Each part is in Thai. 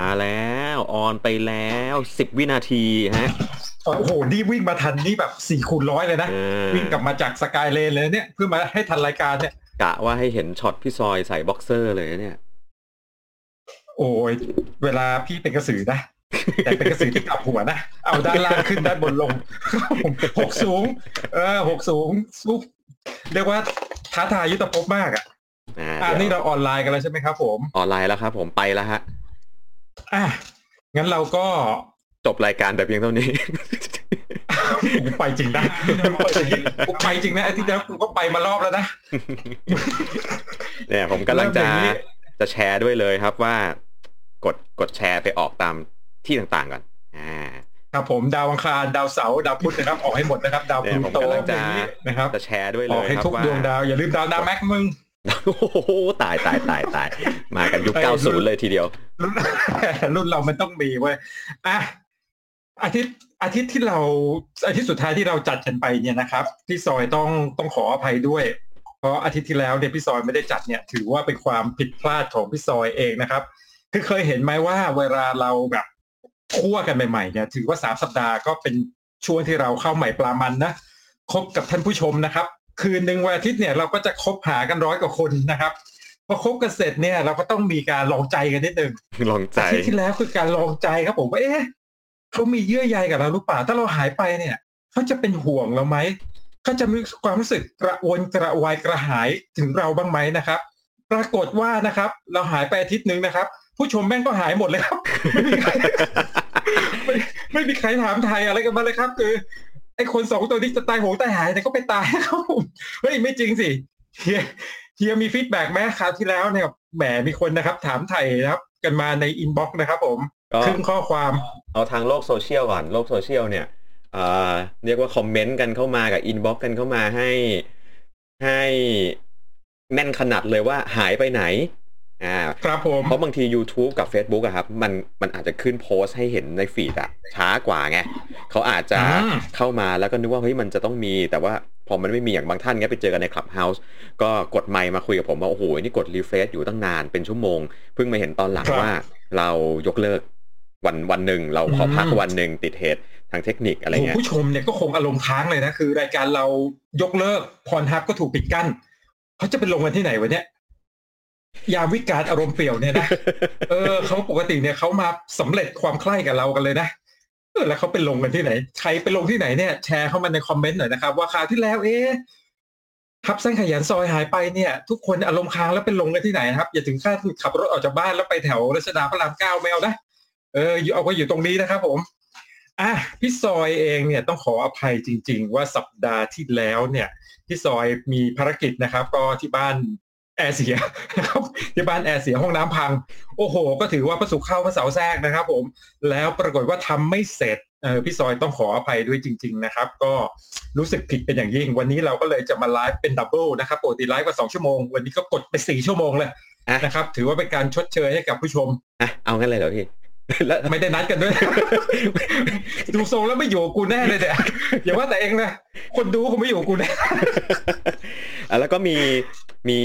มาแล้วออนไปแล้ว10วินาทีฮะโอ้โหนี่วิ่งมาทันนี่แบบ4คูณ100เลยนะวิ่งกลับมาจากสกายเลนเลยเนี่ยเพื่อมาให้ทันรายการเนี่ยกะว่าให้เห็นช็อตพี่ซอยใส่บ็อกเซอร์เลยเนี่ยโอ้ยเวลาพี่เป็นกระสือนะแต่เป็นกระสือที่กลับหัวนะเอาด้านล่างขึ้นด้านบนลงผมหกสูงหกสูงซุปเรียกว่าท้าทายยุทธภพมากอ่ะนี่เราออนไลน์กันแล้วใช่ไหมครับผมออนไลน์แล้วครับผมไปแล้วฮะงั้นเราก็จบรายการแต่เพียงเท่านี้ผมไปจริงนะผมไปจริงนะไอ้ที่แล้วผมก็ไปมารอบแล้วนะเนี่ยผมกำลังจะแชร์ด้วยเลยครับว่ากดแชร์ไปออกตามที่ต่างๆก่อนครับผมดาวอังคารดาวเสาร์ดาวพุธนะครับออกให้หมดนะครับดาวพลูโตนะครับจะแชร์ด้วยเลยครับว่าออกให้ทุกดวงดาวอย่าลืมดาวดาวแม็กมึงโอ้โหตายมากันยุค90เลยทีเดียวรุ่นเรามันต้องมีเว้ยอาทิตย์ที่เราอาทิตย์สุดท้ายที่เราจัดกันไปเนี่ยนะครับพี่ซอยต้องขออภัยด้วยเพราะอาทิตย์ที่แล้วเนี่ยพี่ซอยไม่ได้จัดเนี่ยถือว่าเป็นความผิดพลาดของพี่ซอยเองนะครับคือเคยเห็นไหมว่าเวลาเราแบบคั่วกันใหม่ๆเนี่ยถือว่า3สัปดาห์ก็เป็นช่วงที่เราเข้าใหม่ปลามันนะคบกับท่านผู้ชมนะครับคืนหนึ่งวันอาทิตย์เนี่ยเราก็จะคบหากันร้อยกว่าคนนะครับพอคบกันเสร็จเนี่ยเราก็ต้องมีการลองใจกันนิดนึงลองใจอาทิตย์ที่แล้วคือการลองใจครับผมว่าเขามีเยื่อใยกับเราหรือเปล่าถ้าเราหายไปเนี่ยเขาจะเป็นห่วงเราไหมเขาจะมีความรู้สึกกระวนกระวายกระหายถึงเราบ้างไหมนะครับปรากฏว่านะครับเราหายไปอาทิตย์นึงนะครับผู้ชมแม่งก็หายหมดเลยครับไม่มีใครถามไทยอะไรกันมาเลยครับคือไอ้คน2ตัวนี้จะตายโหงตายหายแต่ก็ไปตายครับผมเฮ้ยไม่จริงสิเฮียมีฟีดแบคไหมคราวที่แล้วเนี่ยแหมมีคนนะครับถามไทยนะครับกันมาในอินบ็อกซ์นะครับผมขึ้นข้อความเอาทางโลกโซเชียลก่อนโลกโซเชียลเนี่ยเรียกว่าคอมเมนต์กันเข้ามากับอินบ็อกซ์กันเข้ามาให้แม่นขนาดเลยว่าหายไปไหนครับผมเพราะบางที YouTube กับ Facebook อะครับมันอาจจะขึ้นโพสต์ให้เห็นในฟีดอะช้ากว่าไงเขาอาจจะเข้ามาแล้วก็นึกว่าเฮ้ยมันจะต้องมีแต่ว่าพอมันไม่มีอย่างบางท่านเงี้ยไปเจอกันใน Clubhouse ก็กดไมค์มาคุยกับผมว่าโอ้โหนี่กดรีเฟรชอยู่ตั้งนานเป็นชั่วโมงเพิ่งมาเห็นตอนหลังว่าเรายกเลิกวันนึงเราขอพักวันนึงติดเหตุทางเทคนิคอะไรเงี้ยผู้ชมเนี่ยก็คงอารมณ์ค้างเลยนะคือรายการเรายกเลิกพรทับก็ถูกปิดกั้นเขาจะไปลงกันที่ไหนวะเนี่ยยามวิกาลอารมณ์เปลี่ยวเนี่ยนะเขาปกติเนี่ยเขามาสำเร็จความใคร่กับเรากันเลยนะแล้วเขาไปลงกันที่ไหนใครไปลงที่ไหนเนี่ยแชร์เข้ามาในคอมเมนต์หน่อยนะครับว่าคราวที่แล้วทับเส้นขยันซอยหายไปเนี่ยทุกคนอารมณ์ค้างแล้วไปลงกันที่ไหนนะครับอย่าถึงขั้นขับรถออกจากบ้านแล้วไปแถวรัชดาพระราม9ไม่เอานะเอาก็อยู่ตรงนี้นะครับผมพี่ซอยเองเนี่ยต้องขออภัยจริงๆว่าสัปดาห์ที่แล้วเนี่ยพี่ซอยมีภารกิจนะครับก็ที่บ้านแอร์เสียนะครับที่บ้านแอร์เสียห้องน้ำพังโอ้โหก็ถือว่าพระศุกร์เข้าพระเสาร์แทรกนะครับผมแล้วปรากฏว่าทำไม่เสร็จพี่ซอยต้องขออภัยด้วยจริงๆนะครับก็รู้สึกผิดเป็นอย่างยิ่งวันนี้เราก็เลยจะมาไลฟ์เป็นดับเบิลนะครับปกติไลฟ์กว่า2ชั่วโมงวันนี้ก็กดไป4ชั่วโมงเลยนะครับถือว่าเป็นการชดเชยให้กับผู้ชมเอางั้นเลยเหรอพี่แล้วไม่ได้นัดกันด้วยดูทรงแล้วไม่อยู่กูแน่เลยเนี่ยอย่าว่าแต่เองนะคนดูคงไม่อยู่กูแน่แล้วก็มี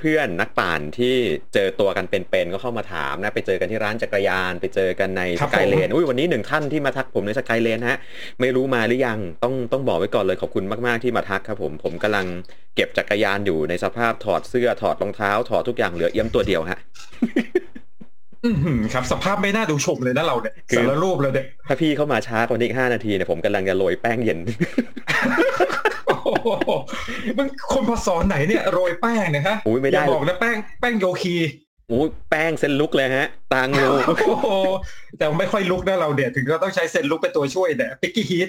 เพื่อนๆนักปั่นที่เจอตัวกันเป็นๆก็เข้ามาถามนะไปเจอกันที่ร้านจักรยานไปเจอกันในสกายเลนวันนี้หนึ่งท่านที่มาทักผมในสกายเลนฮะไม่รู้มาหรือยังต้องบอกไว้ก่อนเลยขอบคุณมากๆที่มาทักครับผมกำลังเก็บจักรยานอยู่ในสภาพถอดเสื้อถอดรองเท้าถอดทุกอย่างเหลือเอี้ยมตัวเดียวฮะครับสภาพไม่น่าดูชมเลยนะเราเนี่ยสารรูปเลยเนี่ยถ้าพี่เข้ามาช้ากว่านี้อีก5นาทีเนี่ยผมกำลังจะโรยแป้งเย็นมันคนพอสอนไหนเนี่ยโรยแป้งเนี่ยฮะอย่าบอกนะแป้งโยคีแป้งเซนลุกเลยฮะตางงูแต่ไม่ค่อยลุกนะเราเนี่ยถึงเราต้องใช้เซนลุกเป็นตัวช่วยเนี่ยปิกกี้ฮีท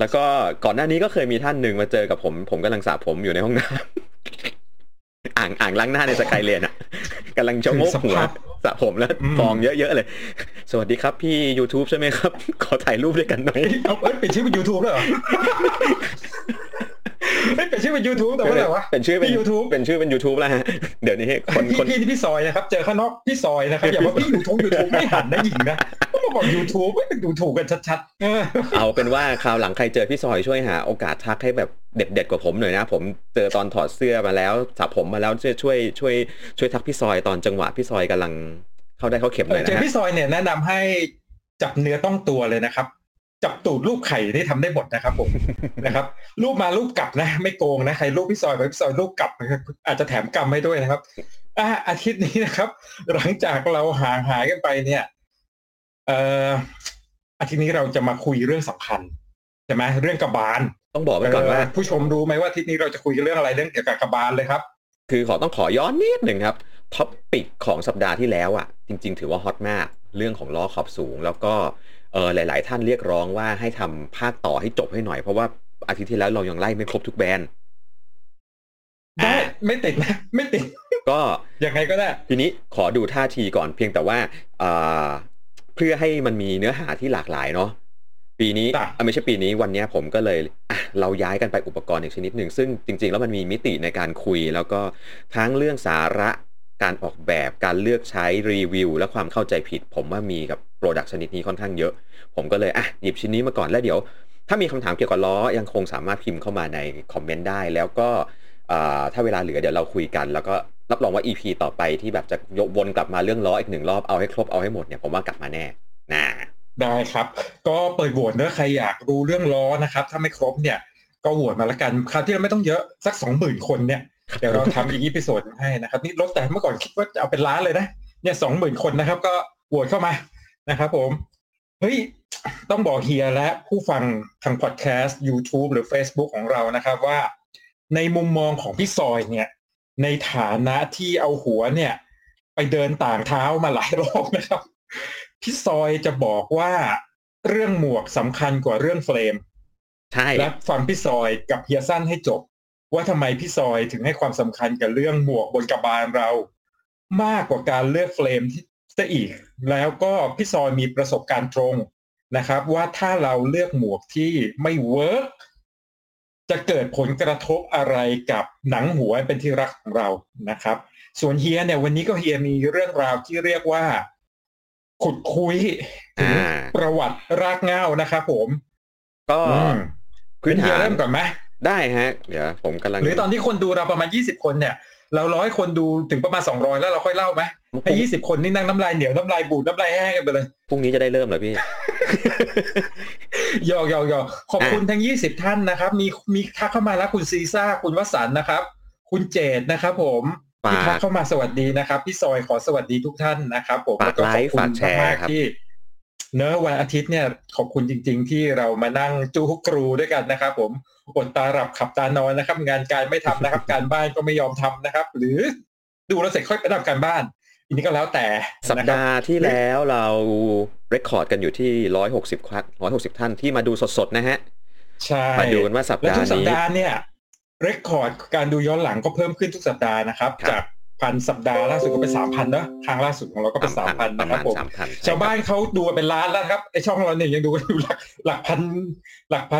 แล้วก็ก่อนหน้านี้ก็เคยมีท่านหนึ่งมาเจอกับผมกำลังสระผมอยู่ในห้องน้ำอ่างล้างหน้าในสกายเลนอ่ะกำลังจะงกหัวสระผมแล้วฟองเยอะๆเลยสวัสดีครับพี่ YouTube ใช่ไหมครับขอถ่ายรูปด้วยกันหน่อยเป็นชื่อเป็น YouTube แล้วเหรอเป็นชื่อเป็น YouTube แต่ว่าอะไรวะเป็นชื่อเป็น YouTube เป็นชื่อเป็น YouTube แล้วฮะเดี๋ยวนี้คนพี่ซอยนะครับเจอข้างนอกพี่ซอยนะครับอย่าว่าพี่ YouTube ไม่หันนะหญิงนะต้องมาบอก YouTube ไม่ดูถูกกันชัดๆเอาเป็นว่าคราวหลังใครเจอพี่ซอยช่วยหาโอกาสทักให้แบบเด็ดกว่าผมหน่อยนะผมเจอตอนถอดเสื้อมาแล้วสระผมมาแล้วช่วยทักพี่ซอยตอนจังหวะพี่ซอยกำลัง เข้าได้เข้าเข็มหน่อยนะเจพี่ซอยเนี่ยแนะนำให้จับเนื้อต้องตัวเลยนะครับจับตูดรูปไข่ได้ทำได้หมดนะครับผมนะครับรูปมารูปกลับนะไม่โกงนะใครรูปพี่ซอยไปพี่ซอยรูปกลับอาจจะแถมกรรมให้ด้วยนะครับอาทิตย์นี้นะครับหลังจากเราห่างหายกันไปเนี่ยอาทิตย์นี้เราจะมาคุยเรื่องสำคัญใช่ไหมเรื่องกบาลต้องบอกไว้ก่อนว่าผู้ชมรู้ไหมว่าอาทิตย์นี้เราจะคุยกันเรื่องอะไรเรื่องเกี่ยวกับกบาลเลยครับคือขอย้อนนิดหนึ่งครับท็อปปิกของสัปดาห์ที่แล้วอ่ะจริงๆถือว่าฮอตมากเรื่องของล้อขอบสูงแล้วก็หลายๆท่านเรียกร้องว่าให้ทำภาคต่อให้จบให้หน่อยเพราะว่าอาทิตย์ที่แล้วเรายังไล่ไม่ครบทุกแบรนด์ได้ไม่ติดนะไม่ติดก็ยังไงก็ได้ทีนี้ขอดูท่าทีก่อนเพียงแต่ว่าเพื่อให้มันมีเนื้อหาที่หลากหลายเนาะปีนี้ไม่ใช่ปีนี้วันนี้ผมก็เลยเราย้ายกันไปอุปกรณ์อีกชนิดหนึ่งซึ่งจริงๆแล้วมันมีมิติในการคุยแล้วก็ทั้งเรื่องสาระการออกแบบการเลือกใช้รีวิวและความเข้าใจผิดผมว่ามีกับโปรดักต์ชนิดนี้ค่อนข้างเยอะผมก็เลยหยิบชิ้นนี้มาก่อนแล้วเดี๋ยวถ้ามีคำถามเกี่ยวกับล้อยังคงสามารถพิมพ์เข้ามาในคอมเมนต์ได้แล้วก็ถ้าเวลาเหลือเดี๋ยวเราคุยกันแล้วก็รับรองว่า EP ต่อไปที่แบบจะยกวนกลับมาเรื่องล้ออีกหนึ่งรอบเอาให้ครบเอาให้หมดเนี่ยผมว่ากลับมาแน่นะได้ครับก็เปิดโหวตนะใครอยากรู้เรื่องล้อนะครับถ้าไม่ครบเนี่ยก็โหวตมาละกันคราวที่เราไม่ต้องเยอะสัก 20,000 คนเนี่ยเดี๋ยวเราทำอีกอีพิโซดให้นะครับนี่ลดแต่เมื่อก่อนคิดว่าจะเอาเป็นล้านเลยนะเนี่ย 20,000 คนนะครับก็โหวตเข้ามานะครับผมเฮ้ยต้องบอกเฮียและผู้ฟังทางพอดแคสต์ YouTube หรือ Facebook ของเรานะครับว่าในมุมมองของพี่ซอยเนี่ยในฐานะที่เอาหัวเนี่ยไปเดินต่างเท้ามาหลายรอบนะครับพี่ซอยจะบอกว่าเรื่องหมวกสำคัญกว่าเรื่องเฟรมใช่และฟังพี่ซอยกับเฮียสั้นให้จบว่าทำไมพี่ซอยถึงให้ความสำคัญกับเรื่องหมวกบนกระบาลเรามากกว่าการเลือกเฟรมที่จะอีกแล้วก็พี่ซอยมีประสบการณ์ตรงนะครับว่าถ้าเราเลือกหมวกที่ไม่เวิร์กจะเกิดผลกระทบอะไรกับหนังหัวเป็นที่รักของเรานะครับส่วนเฮียเนี่ยวันนี้ก็เฮียมีเรื่องราวที่เรียกว่าขุดคุยถึงประวัติรากเหง้านะครับผมก็พื้นฐานเริ่มก่อนไหมได้ฮะเดี๋ยวผมกำลังหรือตอนที่คนดูเราประมาณ20คนเนี่ยเราร้อยคนดูถึงประมาณ200แล้วเราค่อยเล่าไหมให้20คนนี่นั่งน้ำลายเหนียวน้ำลายบูดน้ำลายแห้งกันไปเลยพรุ่งนี้จะได้เริ่มเหรอพี่ยอกๆๆขอบคุณทั้ง20ท่านนะครับมีทักเข้ามาแล้วคุณซีซ่าคุณวสันต์นะครับคุณเจตนะครับผมที่ทักเข้ามาสวัสดีนะครับพี่ซอยขอสวัสดีทุกท่านนะครับผมแล้วก็ขอบคุณมากที่เนอะวันอาทิตย์เนี่ยขอบคุณจริงๆที่เรามานั่งจู้ครูด้วยกันนะครับผมอดตาหลับขับตานอนนะครับงานการไม่ทำนะครับการบ้านก็ไม่ยอมทำนะครับหรือดูแล้วเสร็จค่อยไปทำการบ้านอันนี้ก็แล้วแต่สัปดาห์ที่แล้วเราเรคคอร์ดกันอยู่ที่160ท่านที่มาดูสดๆนะฮะใช่มาดูกันว่าสัปดาห์นี้แล้วทุกสัปดาห์เนี่ยเรคคอร์ดการดูย้อนหลังก็เพิ่มขึ้นทุกสัปดาห์นะครับจาก1,000สัปดาห์ล่าสุดก็เป็น 3,000 เนาะทางล่าสุดของเราก็เป็น 3,000 นะครับผมชาวบ้านเขาดูเป็นล้านแล้วครับไอช่องเราเนี่ยยังดูหลักพั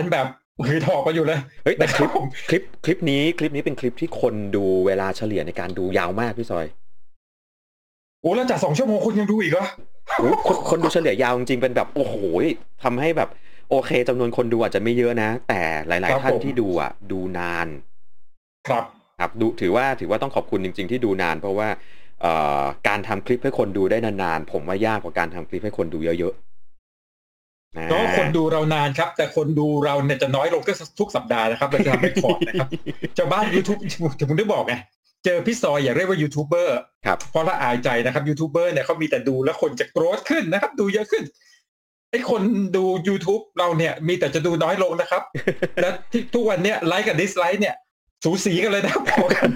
นแบบหือถอกกันอยู่เลยเฮ้ยแต่คลิปนี้เป็นคลิปที่คนดูเวลาเฉลี่ยในการดูยาวมากพี่ซอยโอ้แล้วจาก2ชั่วโมงคนยังดูอีกเหรอโอ้คนดูเฉลี่ยยาวจริงๆเป็นแบบโอ้โหทำให้แบบโอเคจำนวนคนดูอาจจะไม่เยอะนะแต่หลายๆท่านที่ดูอ่ะดูนานครับถือว่าต้องขอบคุณจริงๆที่ดูนานเพราะว่าการทำคลิปให้คนดูได้นานๆผมว่ายากกว่าการทำคลิปให้คนดูเยอะๆก็คนดูเรานานครับแต่คนดูเราเนี่ยจะน้อยลงทุกสัปดาห์นะครับเราจะทำไม่พอนะครับชาวบ้าน YouTube ที่ผมได้บอกไงเจอพี่ซอยอย่าเรียกว่ายูทูบเบอร์เพราะละอายใจนะครับยูทูบเบอร์เนี่ยเขามีแต่ดูแล้วคนจะโกรธขึ้นนะครับดูเยอะขึ้นไอ้คนดู YouTube เราเนี่ยมีแต่จะดูน้อยลงนะครับและทุกวันเนี่ยไลค์กับดิสไลค์เนี่ยสูสีกันเลยนะพอกัน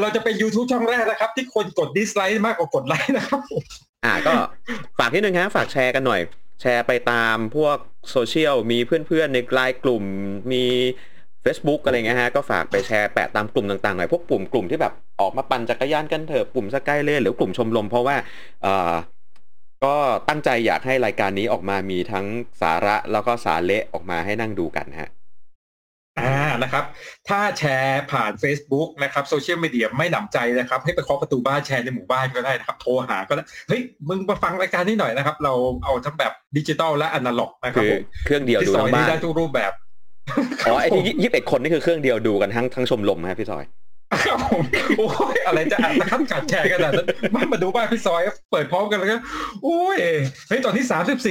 เราจะเป็น YouTube ช่องแรกนะครับที่คนกดดิสไลค์มากกว่ากดไลค์นะครับก็ฝากนิดนึงฮะฝากแชร์กันหน่อยแชร์ไปตามพวกโซเชียลมีเพื่อนๆในไลน์กลุ่มมีFacebook อะไรเงี้ยฮะก็ฝากไปแชร์แปะตามกลุ่มต่างๆหน่อยพวกกลุ่มที่แบบออกมาปั่นจักรยานกันเถอะกลุ่มสกายเลนหรือกลุ่มชมรมเพราะว่าก็ตั้งใจอยากให้รายการนี้ออกมามีทั้งสาระแล้วก็สาเละออกมาให้นั่งดูกันฮะนะครับถ้าแชร์ผ่าน Facebook นะครับโซเชียลมีเดียไม่หนำใจนะครับให้ไปเคาะประตูบ้านแชร์ในหมู่บ้านก็ได้นะครับโทรหาก็ได้เฮ้ยมึงมาฟังรายการนี้หน่อยนะครับเราเอาทั้งแบบดิจิตอลและอนาล็อกนะครับผมเครื่องเดียวดูทั้งบ้านได้ทุกรูปแบบไอ้ที่21คนนี่คือเครื่องเดียวดูกันทั้งชมรมฮะพี่ซอย โอ้ยอะไรจะอ่านตะขั้นกัดแชร์กันอ่ะบ้านมาดูบ้านพี่ซอยเปิดพร้อมกันแล้วก็โอ้ยเฮ้ยตอนที่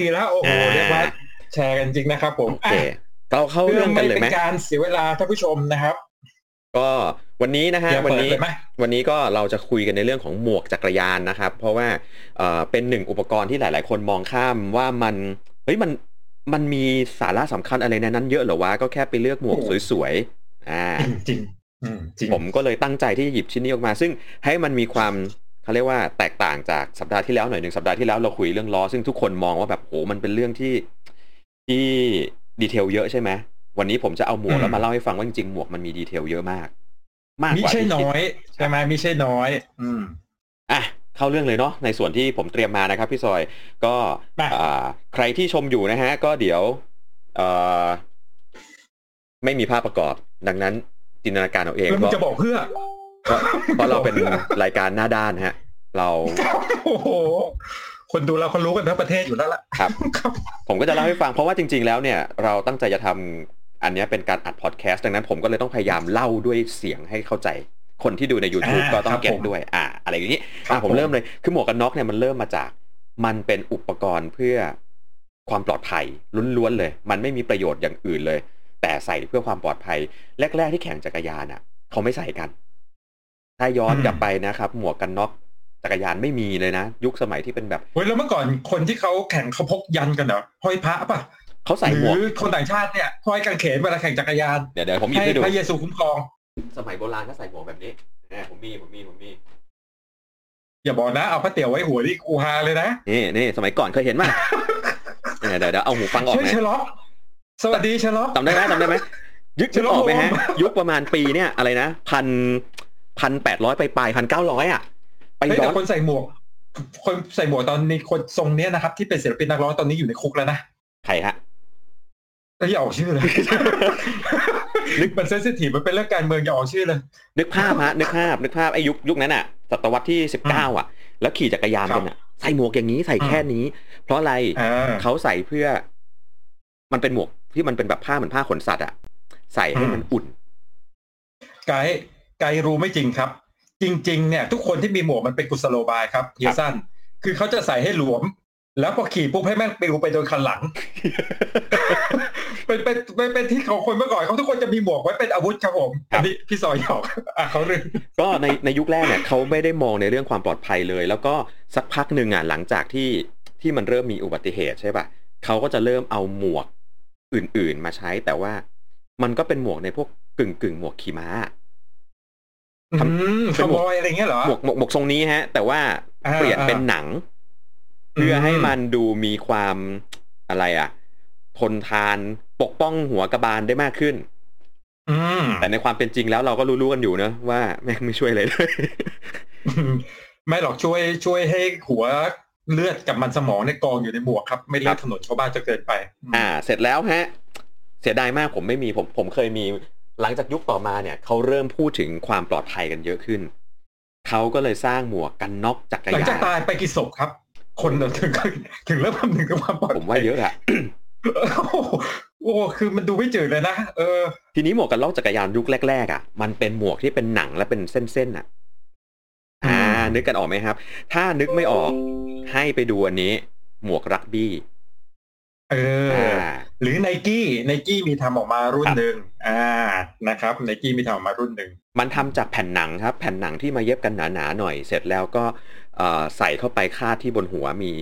34แล้วโอ้โหเรียกว่าแชร์กันจริงนะครับผมเราเข้าเรื่องกันเลยไหมเป็นการเสียเวลาท่านผู้ชมนะครับก็วันนี้นะฮะวันนี้ก็เราจะคุยกันในเรื่องของหมวกจักรยานนะครับเพราะว่าเป็นหนึ่งอุปกรณ์ที่หลายๆคนมองข้ามว่ามันมีสาระสำคัญอะไรในนั้นเยอะหรอวะก็แค่ไปเลือกหมวกสวยๆจริงผมก็เลยตั้งใจที่จะหยิบชิ้นนี้ออกมาซึ่งให้มันมีความเขาเรียกว่าแตกต่างจากสัปดาห์ที่แล้วหน่อยหนึ่งสัปดาห์ที่แล้วเราคุยเรื่องล้อซึ่งทุกคนมองว่าแบบโอ้มันเป็นเรื่องที่ดีเทลเยอะใช่ไหมวันนี้ผมจะเอาหมวกแล้วมาเล่าให้ฟังว่าจริงๆหมวกมันมีดีเทลเยอะมากกว่าที่น้อยใช่ไหมไม่ใช่น้อยเข้าเรื่องเลยเนาะในส่วนที่ผมเตรียมมานะครับพี่ซอยก็ใครที่ชมอยู่นะฮะก็เดี๋ยวไม่มีภาพประกอบดังนั้นจินตนาการเอาเองก็จะบอกเพื่อเพราะเราเป็นรายการหน้าด้านฮะเราโอ้โหคนดูเราคนรู้กันทั้งประเทศอยู่แล้วล่ะครับผมก็จะเล่าให้ฟังเพราะว่าจริงๆแล้วเนี่ยเราตั้งใจจะทำอันนี้เป็นการอัดพอดแคสต์ดังนั้นผมก็เลยต้องพยายามเล่าด้วยเสียงให้เข้าใจคนที่ดูใน YouTube ก็ต้องเก็ตด้วยอะไรอย่างนี้ผมเริ่มเลยคือหมวกกันน็อกเนี่ยมันเริ่มมาจากมันเป็นอุปกรณ์เพื่อความปลอดภัยล้วนๆเลยมันไม่มีประโยชน์อย่างอื่นเลยแต่ใส่เพื่อความปลอดภัยแรกๆที่แข่งจักรยานอ่ะเขาไม่ใส่กันถ้าย้อนกลับไปนะครับหมวกกันน็อกจักรยานไม่มีเลยนะยุคสมัยที่เป็นแบบเฮ้ยแล้วเมื่อก่อนคนที่เขาแข่งเขาพกยันกันเหรอห้อยพระป่ะเขาใส่หมวกคนต่างชาติเนี่ยห้อยกางเขนเวลาแข่งจักรยานเดี๋ยวผมหยิบให้ดูพระเยซูคุ้มครองสมัยโบราณก็ใส่หมวกแบบนี้ผมมีอย่าบอกนะเอาผ้าเตี่ยวไว้หัวนี่กูฮาเลยนะนี่สมัยก่อนเคยเห็นมั้ยเดี๋ยวเอาหูฟังออกนะสวัสดีเชลล์จำได้ไหมยุคเชลล์ออกไหมฮะยุคประมาณปีเนี่ยอะไรนะ1,800ไปลาย1,900อ่ะไปย้อนคนใส่หมวกตอนนี้คนทรงเนี้ยนะครับที่เป็นศิลปินนักร้องตอนนี้อยู่ในคุกแล้วนะใครฮะอย่าออกชื่อเลยนึกมันเซนซิทีฟมันเป็นเรื่องการเมืองอย่าออกชื่อเลยนึกภาพไอ้ยุคนั้นอ่ะศตวรรษที่19อ่ะแล้วขี่จักรยานกันอ่ะใส่หมวกอย่างนี้ใส่แค่นี้เพราะอะไรเขาใส่เพื่อมันเป็นหมวกที่มันเป็นแบบผ้าเหมือนผ้าขนสัตว์อ่ะใส่ให้มันอุ่นไกรู้ไม่จริงครับจริงๆเนี่ยทุกคนที่มีหมวกมันเป็นกุศโลบายครับเฮียสั้นคือเขาจะใส่ให้หลวมแล้วพอขี่ปุ๊บให้แม่งปลิวไปโดนคันหลัง เป็นที่ของคนเมื่อก่อนเขาทุกคนจะมีหมวกไว้เป็นอาวุธครับผมอันนี้พี่ซอยบอกเขาเรื่องก็ในยุคแรกเนี่ยเขาไม่ได้มองในเรื่องความปลอดภัยเลยแล้วก็สักพักหนึ่งอ่ะหลังจากที่มันเริ่มมีอุบัติเหตุใช่ป่ะเขาก็จะเริ่มเอาหมวกอื่นๆมาใช้แต่ว่ามันก็เป็นหมวกในพวกกึ่งหมวกขี่ม้าขโมยอะไรเงี้ยเหรอหมวกทรงนี้ฮะแต่ว่าเปลี่ยนเป็นหนังเพื่อให้มันดูมีความอะไรอ่ะทนทานปกป้องหัวกระบาลได้มากขึ้นแต่ในความเป็นจริงแล้วเราก็รู้ๆกันอยู่นะว่าแม่งไม่ช่วยอะไรเลยไม่หรอกช่วยให้หัวเลือดกับมันสมองในกองอยู่ในหมวกครับไม่เลือดถนนชาวบ้านจะเกินไปเสร็จแล้วฮะเสียดายมากผมไม่มีผมเคยมีหลังจากยุคต่อมาเนี่ยเขาเริ่มพูดถึงความปลอดภัยกันเยอะขึ้นเขาก็เลยสร้างหมวกกันน็อกจักรยานหลังจากตายไปกี่ศพครับคนถึงเริ่มคำนึงถึงความปลอดภัยผมว่าเยอะอะโอ้คือมันดูไม่จืดเลยนะทีนี้หมวกกันน็อกจักรยานยุคแรกๆอ่ะมันเป็นหมวกที่เป็นหนังและเป็นเส้นๆอ่ะนึกกันออกไหมครับถ้านึกไม่ออกให้ไปดูอันนี้หมวกรักบี้หรือ Nike มีทำออกมารุ่นหนึ่งนะครับ Nike มีทำออกมารุ่นหนึ่งมันทำจากแผ่นหนังครับแผ่นหนังที่มาเย็บกันหนาๆหน่อยเสร็จแล้วก็ใส่เข้าไปคาดที่บนหัวมี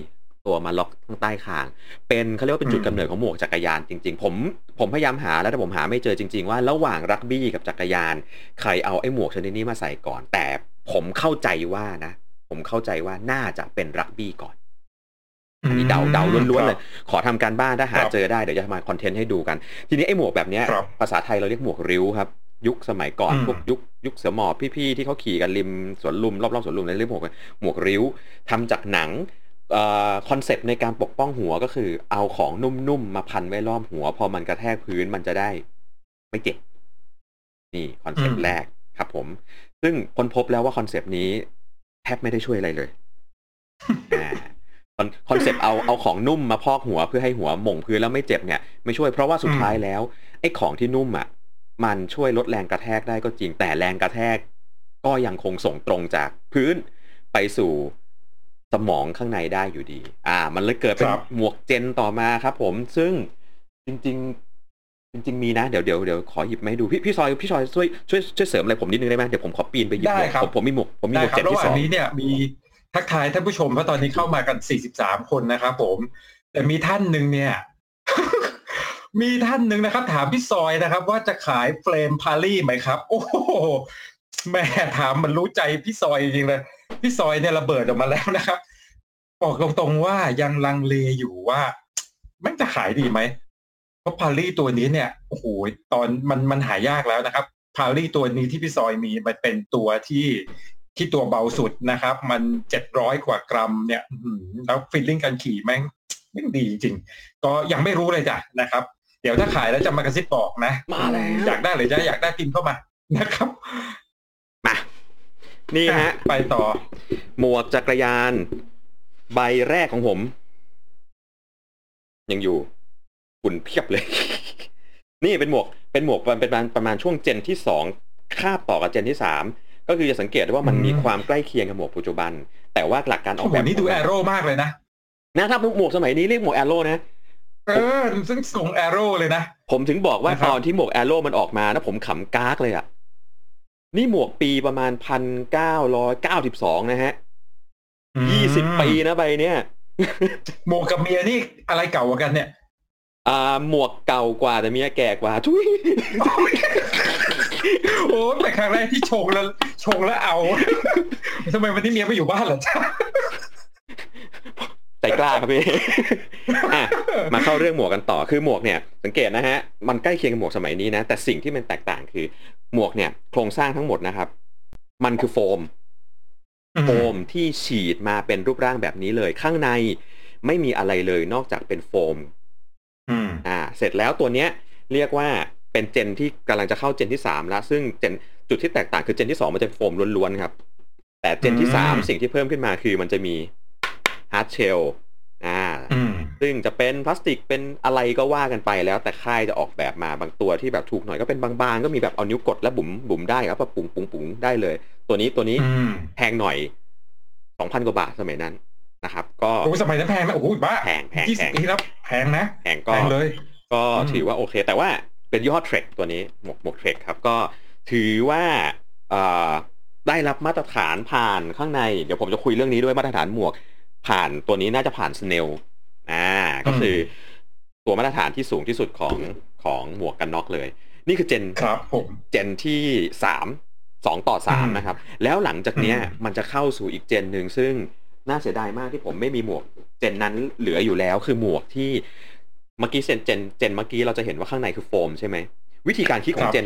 ตัวมาล็อกข้างใต้คางเป็นเขาเรียกว่าเป็นจุดกำเนิดของหมวกจักรยานจริงๆผมพยายามหาแล้วแต่ผมหาไม่เจอจริงๆว่าระหว่างรักบี้กับจักรยานใครเอาไอ้หมวกชนิดนี้มาใส่ก่อนแต่ผมเข้าใจว่าน่าจะเป็นรักบี้ก่อนอันนี้เดาล้วนๆเลยขอทำการบ้านถ้าหาเจอได้เดี๋ยวจะมาคอนเทนต์ให้ดูกันทีนี้ไอ้หมวกแบบนี้ภาษาไทยเราเรียกหมวกริ้วครับยุคสมัยก่อนพวกยุคเสือหมอบพี่ๆที่เขาขี่กันริมสวนลุมรอบๆสวนลุมเลยเรียกหมวกริ้วทำจากหนังคอนเซปต์ในการปกป้องหัวก็คือเอาของนุ่มๆมาพันไว้รอบหัวพอมันกระแทกพื้นมันจะได้ไม่เจ็บนี่คอนเซปต์แรกครับผมซึ่งค้นพบแล้วว่าคอนเซปต์นี้แทบไม่ได้ช่วยอะไรเลยคอนเซปต์เอาของนุ่มมาพอกหัวเพื่อให้หัวหม่งพื้นแล้วไม่เจ็บเนี่ยไม่ช่วยเพราะว่าสุดท้ายแล้วไอ้ของที่นุ่มอ่ะมันช่วยลดแรงกระแทกได้ก็จริงแต่แรงกระแทก ก็ยังคงส่งตรงจากพื้นไปสู่สมองข้างในได้อยู่ดีมันเลยเกิดเป็นหมวกเจนต่อมาครับผมซึ่งจริงๆมีนะเดี๋ยวขอหยิบมาให้ดูพี่ซอยช่วยเสริมอะไรผมนิดนึงได้มั้ยเดี๋ยวผมขอปีนไปหยิบผมมีหมวกเจนที่2อันนี้เนี่ยมีทักทายท่านผู้ชมเพราะตอนนี้เข้ามากัน43คนนะครับผมแต่มีท่านนึงเนี่ยมีท่านนึงนะครับถามพี่ซอยนะครับว่าจะขายเฟรมพารี่ไหมครับโอ้โหแม่ถามมันรู้ใจพี่ซอยจริงๆเลยพี่ซอยเนี่ยระเบิดออกมาแล้วนะครับบอกตรงๆว่ายังลังเลอยู่ว่ามันจะขายดีไหมเพราะพารี่ตัวนี้เนี่ยโอ้โหตอนมันหายากแล้วนะครับพารี่ตัวนี้ที่พี่ซอยมีมันเป็นตัวที่ตัวเบาสุดนะครับมัน700กว่ากรัมเนี่ยแล้วฟีลลิ่งการขี่แม่งดีจริงๆก็ยังไม่รู้เลยจ้ะนะครับเดี๋ยวถ้าขายแล้วจะมากระซิบบอกนะมาแล้วอยากได้หรือจะอยากได้พิมพ์เข้ามานะครับมานี่ฮะไปต่อหมวกจักรยานใบแรกของผมยังอยู่ฝุ่นเพียบเลย นี่เป็นหมวกเป็นประมาณช่วงเจนที่2คาบต่อกับเจนที่3ก็คือจะสังเกตได้ว่ามันมีความใกล้เคียงกับหมวกปัจจุบันแต่ว่าหลักการออกแบบนี่ดูแอโร่มากเลยนะถ้าหมวกสมัยนี้เรียกหมวกแอโร่นะซึ่งส่งแอโร่เลยนะผมถึงบอกว่าตอนที่หมวกแอโร่มันออกมานะผมขำก๊ากเลยอ่ะนี่หมวกปีประมาณ1992นะฮะ20ปีนะใบเนี้ยหมวกกับเมียนี่อะไรเก่ากว่ากันเนี่ยหมวกเก่ากว่าแต่เมียแก่กว่าทุยโอ้แต่ครั้งแรกที่ชงแล้วเอาทำไมวันนี้เมียไม่อยู่บ้านเหรอจ๊ะใจกล้าครับพี่มาเข้าเรื่องหมวกกันต่อคือหมวกเนี่ยสังเกตนะฮะมันใกล้เคียงกับหมวกสมัยนี้นะแต่สิ่งที่มันแตกต่างคือหมวกเนี่ยโครงสร้างทั้งหมดนะครับมันคือโฟมที่ฉีดมาเป็นรูปร่างแบบนี้เลยข้างในไม่มีอะไรเลยนอกจากเป็นโฟมเสร็จแล้วตัวเนี้ยเรียกว่าเป็นเจนที่กำลังจะเข้าเจนที่3แล้วซึ่งเจนจุดที่แตกต่างคือเจนที่2มันจะโฟมล้วนๆครับแต่เจนที่3สิ่งที่เพิ่มขึ้นมาคือมันจะมีhard shell ซึ่งจะเป็นพลาสติกเป็นอะไรก็ว่ากันไปแล้วแต่ค่ายจะออกแบบมาบางตัวที่แบบถูกหน่อยก็เป็นบางๆก็มีแบบเอานิ้วกดแล้วบุ๋มบุ๋มได้ครับแบบปุ๋งได้เลยตัวนี้แพงหน่อย 2,000 กว่าบาทสมัยนั้นนะครับก็โอ้สมัยนั้นแพงนะโอ้โหบ้าแพง20ปีแล้วแพงนะแพงก็ถือว่าโอเคแต่ว่าเป็นยี่ห้อเทรคตัวนี้หมวกเทรคครับก็ถือว่าได้รับมาตรฐานผ่านข้างในเดี๋ยวผมจะคุยเรื่องนี้ด้วยมาตรฐานหมวกผ่านตัวนี้น่าจะผ่าน Snell ก็คือตัวมาตรฐานที่สูงที่สุดของหมวกกันน็อกเลยนี่คือเจนครับผมเจนที่3 2ต่อ3นะครับแล้วหลังจากเนี้ยมันจะเข้าสู่อีกเจนนึงซึ่งน่าเสียดายมากที่ผมไม่มีหมวกเจนนั้นเหลืออยู่แล้วคือหมวกที่เมื่อกี้เจนเมื่อกี้เราจะเห็นว่าข้างในคือโฟมใช่ไหมวิธีการคิดของเจน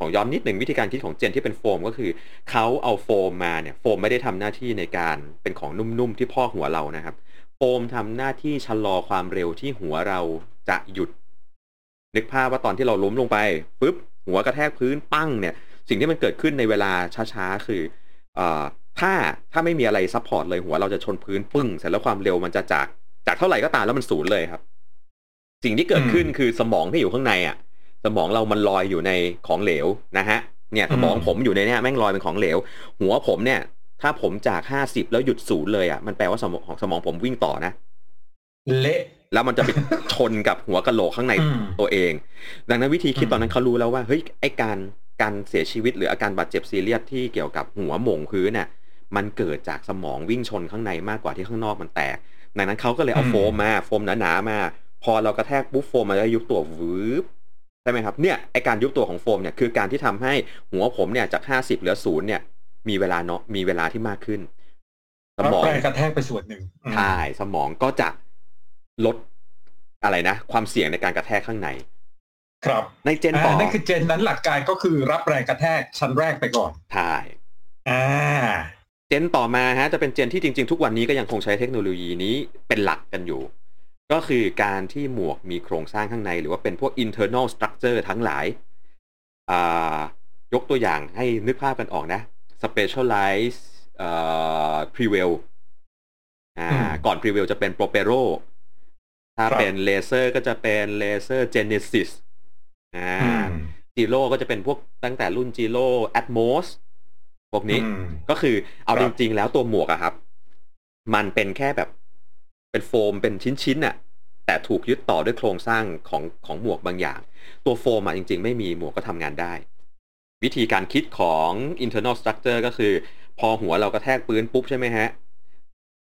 ของย้อนนิดนึงวิธีการคิดของเจนที่เป็นโฟมก็คือเขาเอาโฟมมาเนี่ยโฟมไม่ได้ทำหน้าที่ในการเป็นของนุ่มๆที่พอกหัวเรานะครับโฟมทำหน้าที่ชะลอความเร็วที่หัวเราจะหยุดนึกภาพว่าตอนที่เราล้มลงไปปึ๊บหัวกระแทกพื้นปั้งเนี่ยสิ่งที่มันเกิดขึ้นในเวลาช้าๆคือถ้าไม่มีอะไรซัพพอร์ตเลยหัวเราจะชนพื้นปึ้งเสร็จแล้วความเร็วมันจะจากเท่าไหร่ก็ตามแล้วมันศูนย์เลยครับสิ่งที่เกิดขึ้นคือสมองที่อยู่ข้างในอะสมองเรามันลอยอยู่ในของเหลวนะฮะเนี่ยสมองผมอยู่ในเนี่ยแม่งลอยเป็นของเหลวหัวผมเนี่ยถ้าผมจาก50แล้วหยุด0เลยอ่ะมันแปลว่าสมองผมวิ่งต่อนะเละแล้วมันจะไป ชนกับหัวกะโหลกข้างในตัวเองดังนั้นวิธีคิดตอนนั้นเขารู้แล้วว่าเฮ้ยไอ้การเสียชีวิตหรืออาการบาดเจ็บซีเรียสที่เกี่ยวกับหัวหม่งพื้นน่ะมันเกิดจากสมองวิ่งชนข้างในมากกว่าที่ข้างนอกมันแตกดังนั้นเขาก็เลยเอาโฟมหนาๆมาพอเรากระแทกปุ๊บโฟมมันจะยุบตัววืบใช่ไหมครับเนี่ยไอการยุบตัวของโฟมเนี่ยคือการที่ทำให้หัวผมเนี่ยจาก50เหลือ0เนี่ยมีเวลาที่มากขึ้นสมองแรงกระแทกไปส่วนหนึ่งใช่สมองก็จะลดอะไรนะความเสี่ยงในการกระแทกข้างในครับในเจนต่อนั่นคือเจนนั้นหลักการก็คือรับแรงกระแทกชั้นแรกไปก่อนใช่เจนต่อมาฮะจะเป็นเจนที่จริงๆทุกวันนี้ก็ยังคงใช้เทคโนโลยีนี้เป็นหลักกันอยู่ก็คือการที่หมวกมีโครงสร้างข้างในหรือว่าเป็นพวก internal structure ทั้งหลายยกตัวอย่างให้นึกภาพกันออกนะ specialize prevail ก่อน prevail จะเป็น propero ถ้าเป็น laser ก็จะเป็น laser genesis zero ก็จะเป็นพวกตั้งแต่รุ่น zero atmos พวกนี้ก็คือเอาจริงๆแล้วตัวหมวกอะครับมันเป็นแค่แบบเป็นโฟมเป็นชิ้นๆน่ะแต่ถูกยึดต่อด้วยโครงสร้างของหมวกบางอย่างตัวโฟมอะจริงๆไม่มีหมวกก็ทำงานได้วิธีการคิดของ internal structure ก็คือพอหัวเรากระแทกปืนปุ๊บใช่ไหมฮะ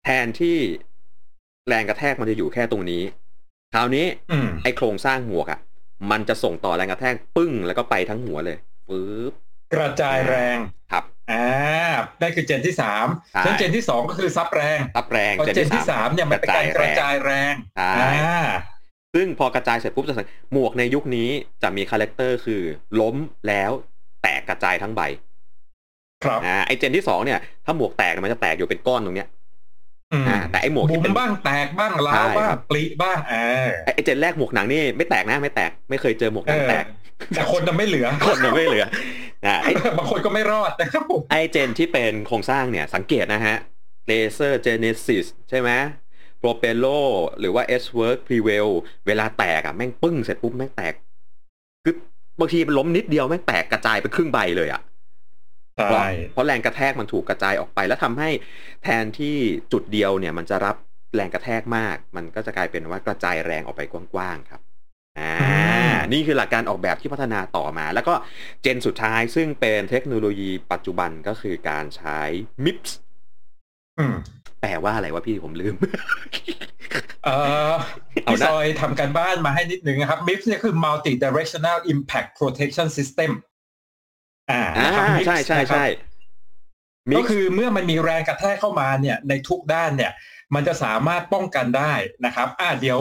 แทนที่แรงกระแทกมันจะอยู่แค่ตรงนี้คราวนี้ไอ้โครงสร้างหมวกอะมันจะส่งต่อแรงกระแทกปึ้งแล้วก็ไปทั้งหัวเลยปึ๊บกระจายแรงครับนั่นคือเจนที่3เจนที่2ก็คือซับแรงพอเจนที่3เนี่ยมันเป็นการกระจายแรงซึ่งพอกระจายเสร็จปุ๊บจะหมวกในยุคนี้จะมีคาแรคเตอร์คือล้มแล้วแตกกระจายทั้งใบครับไอ้เจนที่2เนี่ยถ้าหมวกแตกมันจะแตกอยู่เป็นก้อนตรงเนี้ยแต่ไอ้หมวกที่เป็นบ้างแตกบ้างล้าวบ้างปลิบ้างไอ้เจนแรกหมวกหนังนี่ไม่แตกนะไม่แตกไม่เคยเจอหมวกหนังแตกแต่คนจะไม่เหลือบางคนก็ไม่รอดนะครับผมไอเจนที่เป็นโครงสร้างเนี่ยสังเกตนะฮะเลเซอร์เจเนซิสใช่ไหมโปรเปโลหรือว่า S-Work Prevail เวลาแตกอะแม่งปึ้งเสร็จปุ๊บแม่งแตกคือบางทีล้มนิดเดียวแม่งแตกกระจายไปครึ่งใบเลยอะเพราะแรงกระแทกมันถูกกระจายออกไปแล้วทำให้แทนที่จุดเดียวเนี่ยมันจะรับแรงกระแทกมากมันก็จะกลายเป็นว่ากระจายแรงออกไปกว้างๆครับนี่คือหลักการออกแบบที่พัฒนาต่อมาแล้วก็เจนสุดท้ายซึ่งเป็นเทคโนโลยีปัจจุบันก็คือการใช้ MIPS แปลว่าอะไรวะพี่ผมลืมพี่ซอยทำการบ้านมาให้นิดนึงนะครับ MIPS เนี่ยคือ Multi Directional Impact Protection System ใช่ใช่ก็คือเมื่อมันมีแรงกระแทกเข้ามาเนี่ยในทุกด้านเนี่ยมันจะสามารถป้องกันได้นะครับเดี๋ยว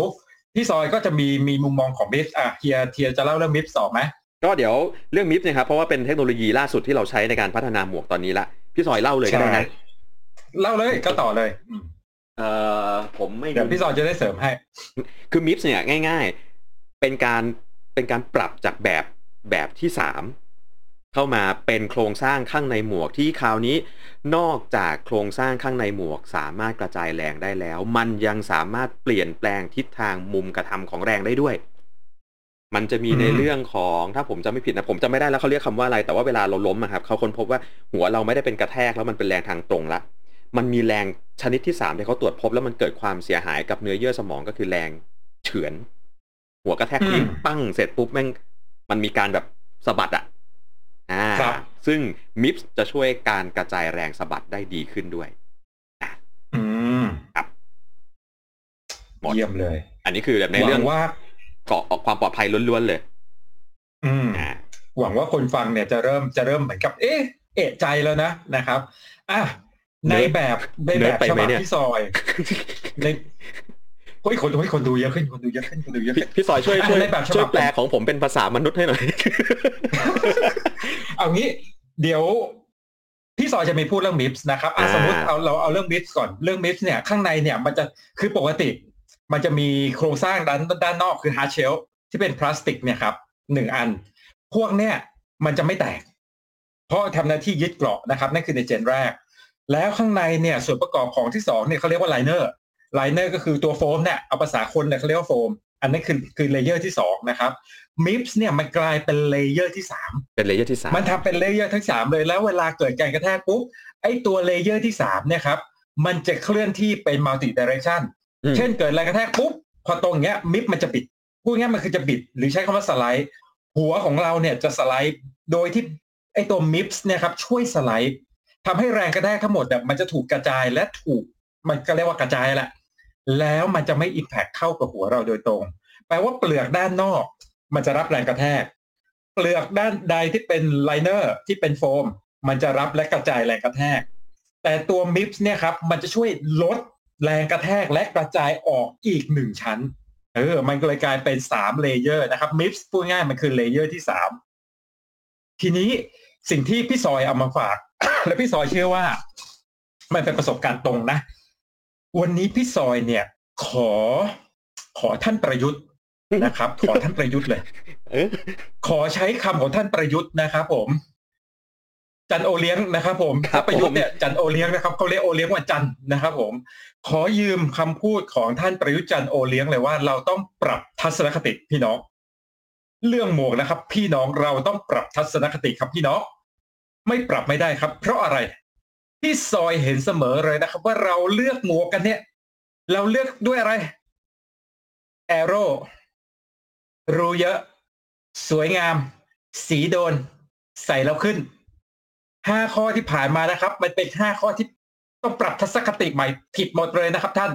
พี่ซอยก็จะมีมุมมองของ MIPS เฮียจะเล่าเรื่อง MIPS ต่อไหมก็เดี๋ยวเรื่อง MIPS นะครับเพราะว่าเป็นเทคโนโลยีล่าสุดที่เราใช้ในการพัฒนาหมวกตอนนี้ละพี่ซอยเล่าเลยก็ได้นะเล่าเลยก็ต่อเลยผมไม่เดี๋ยวพี่ซอยจะได้เสริมให้คือ MIPS เนี่ยง่ายๆเป็นการปรับจากแบบที่3เข้ามาเป็นโครงสร้างข้างในหมวกที่คราวนี้นอกจากโครงสร้างข้างในหมวกสามารถกระจายแรงได้แล้วมันยังสามารถเปลี่ยนแปลงทิศทางมุมกระทำของแรงได้ด้วยมันจะมีในเรื่องของถ้าผมจำไม่ผิดนะผมจำไม่ได้แล้วเขาเรียกคำว่าอะไรแต่ว่าเวลาเราล้มอะครับเขาค้นพบว่าหัวเราไม่ได้เป็นกระแทกแล้วมันเป็นแรงทางตรงละมันมีแรงชนิดที่3ที่เขาตรวจพบแล้วมันเกิดความเสียหายกับเนื้อเยื่อสมองก็คือแรงเฉือนหัวกระแทกทิ้งปั้งเสร็จปุ๊บแม่งมันมีการแบบสะบัดอะซึ่ง MIPS จะช่วยการกระจายแรงสะบัดได้ดีขึ้นด้วยครับหมดเยี่ยมเลยอันนี้คือแบบในเรื่องว่าเกาะออกความปลอดภัยล้วนๆเลยหวังว่าคนฟังเนี่ยจะเริ่มเหมือนกับเอะใจแล้วนะนะครับในแบบฉบับพี่ซอยในคนดูเยอะขึ้นพี่ซอยช่วยแปลของผมเป็นภาษามนุษย์ให้หน่อยเอางี้เดี๋ยวพี่ซอยจะมีพูดเรื่อง MIPS นะครับสมมุติเราเอาเรื่อง MIPS ก่อนเรื่อง MIPS เนี่ยข้างในเนี่ยมันจะคือปกติมันจะมีโครงสร้างด้านนอกคือ hard shell ที่เป็นพลาสติกเนี่ยครับ1อันพวกเนี่ยมันจะไม่แตกเพราะทำหน้าที่ยึดเกราะนะครับนั่นคือในเจนแรกแล้วข้างในเนี่ยส่วนประกอบของที่2เนี่ยเขาเรียกว่า liner ก็คือตัวโฟมเนี่ยเอาภาษาคนเนี่ยเขาเรียกว่าโฟมอันนั้นคือเลเยอร์ที่2นะครับ MIPS เนี่ยมันกลายเป็นเลเยอร์ที่3มันทำเป็นเลเยอร์ทั้ง3เลยแล้วเวลาเกิดการกระแทกปุ๊บไอ้ตัวเลเยอร์ที่3เนี่ยครับมันจะเคลื่อนที่เป็น multi direction เช่นเกิดแรงกระแทกปุ๊บพอตรงเนี้ย MIPS มันจะบิดพูดง่ายมันคือจะบิดหรือใช้คำว่าสไลด์หัวของเราเนี่ยจะสไลด์โดยที่ไอ้ตัว MIPS เนี่ยครับช่วยสไลด์ทำให้แรงกระแทกทั้งหมดเนี่ยมันจะถูกกระจายและถูกมันก็เรียกว่ากระจายแหละแล้วมันจะไม่ impact เข้ากับหัวเราโดยตรงแปลว่าเปลือกด้านนอกมันจะรับแรงกระแทกเปลือกด้านใดที่เป็นไลเนอร์ที่เป็นโฟมมันจะรับและกระจายแรงกระแทกแต่ตัว MIPS เนี่ยครับมันจะช่วยลดแรงกระแทกและกระจายออกอีก1ชั้นมันก็เลยกลายเป็น3เลเยอร์นะครับ MIPS พูดง่ายมันคือเลเยอร์ที่3ทีนี้สิ่งที่พี่ซอยเอามาฝาก และพี่ซอยเชื่อว่ามันเป็นประสบการณ์ตรงนะวันนี้พี่ซอยเนี่ยขอท่านประยุทธ์นะครับขอท่านประยุทธ์เลยขอใช้คำของท่านประยุทธ์นะครับผมจันโอเลี้ยงนะครับผมประยุทธ์เนี่ยจันโอเลี้ยงนะครับเขาเรียกโอเลี้ยงว่าจันนะครับผมขอยืมคำพูดของท่านประยุทธ์จันโอเลี้ยงเลยว่าเราต้องปรับทัศนคติพี่น้องเรื่องหมวกนะครับพี่น้องเราต้องปรับทัศนคติครับพี่น้อง ไม่ปรับไม่ได้ครับเพราะอะไรพี่ซอยเห็นเสมอเลยนะครับว่าเราเลือกหมวกกันเนี่ยเราเลือกด้วยอะไรแอโร่รู้เยอะสวยงามสีโดนใส่แล้วขึ้น5ข้อที่ผ่านมานะครับมันเป็น5ข้อที่ต้องปรับทัศนคติใหม่ผิดหมดเลยนะครับท่าน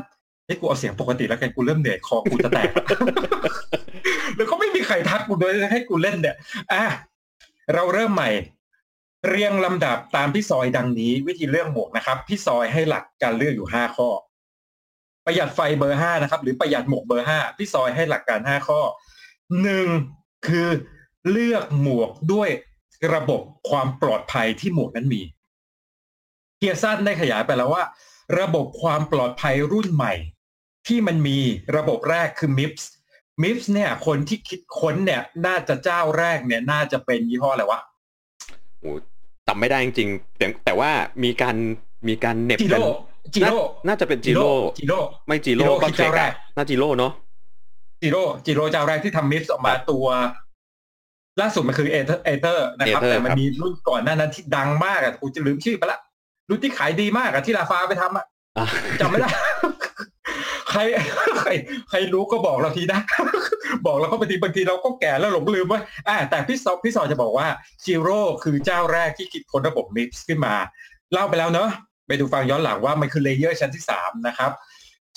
นี่กูเอาเสียงปกติแล้วกันกูเริ่มเหนื่อยคอกูจะแตก แล้วก็ไม่มีใครทักกูเลยให้กูเล่นเนี่ยเราเริ่มใหม่เรียงลำดับตามพี่ซอยดังนี้วิธีเลือกหมวกนะครับพี่ซอยให้หลักการเลือกอยู่5ข้อประหยัดไฟเบอร์5นะครับหรือประหยัดหมวกเบอร์5พี่ซอยให้หลักการ5ข้อ1คือเลือกหมวกด้วยระบบความปลอดภัยที่หมวกนั้นมีเกียร์สั้นได้ขยายไปแล้วว่าระบบความปลอดภัยรุ่นใหม่ที่มันมีระบบแรกคือ MIPS เนี่ยคนที่คิดค้นเนี่ยน่าจะเจ้าแรกเนี่ยน่าจะเป็นยี่ห้ออะไรวะโอ้จำไม่ได้จริงๆแต่ว่ามีการเน็บกันน่าจะเป็นจิโร่ไม่จิโร่ก็เจ้าแรกน่าจิโร่เนาะจิโร่เจ้าแรกที่ทำ MIPS ออกมาตัวล่าสุดมันคือเอเธอร์นะครับแต่มันมีรุ่นก่อนหน้านั้นที่ดังมากอ่ะกูจะลืมชื่อไปละรุ่นที่ขายดีมากอ่ะที่ลาฟาไปทำอ่ะจำไม่ได้ ใครรู้ก็บอกเราทีนะ บอกเราก็บางทีเราก็แก่แล้วหลงลืมว่าแต่พี่ซอจะบอกว่าจิโร่คือเจ้าแรกที่คิดค้นระบบ MIPS ขึ้นมาเล่าไปแล้วเนอะไปดูฟังย้อนหลังว่ามันคือเลเยอร์ชั้นที่3นะครับ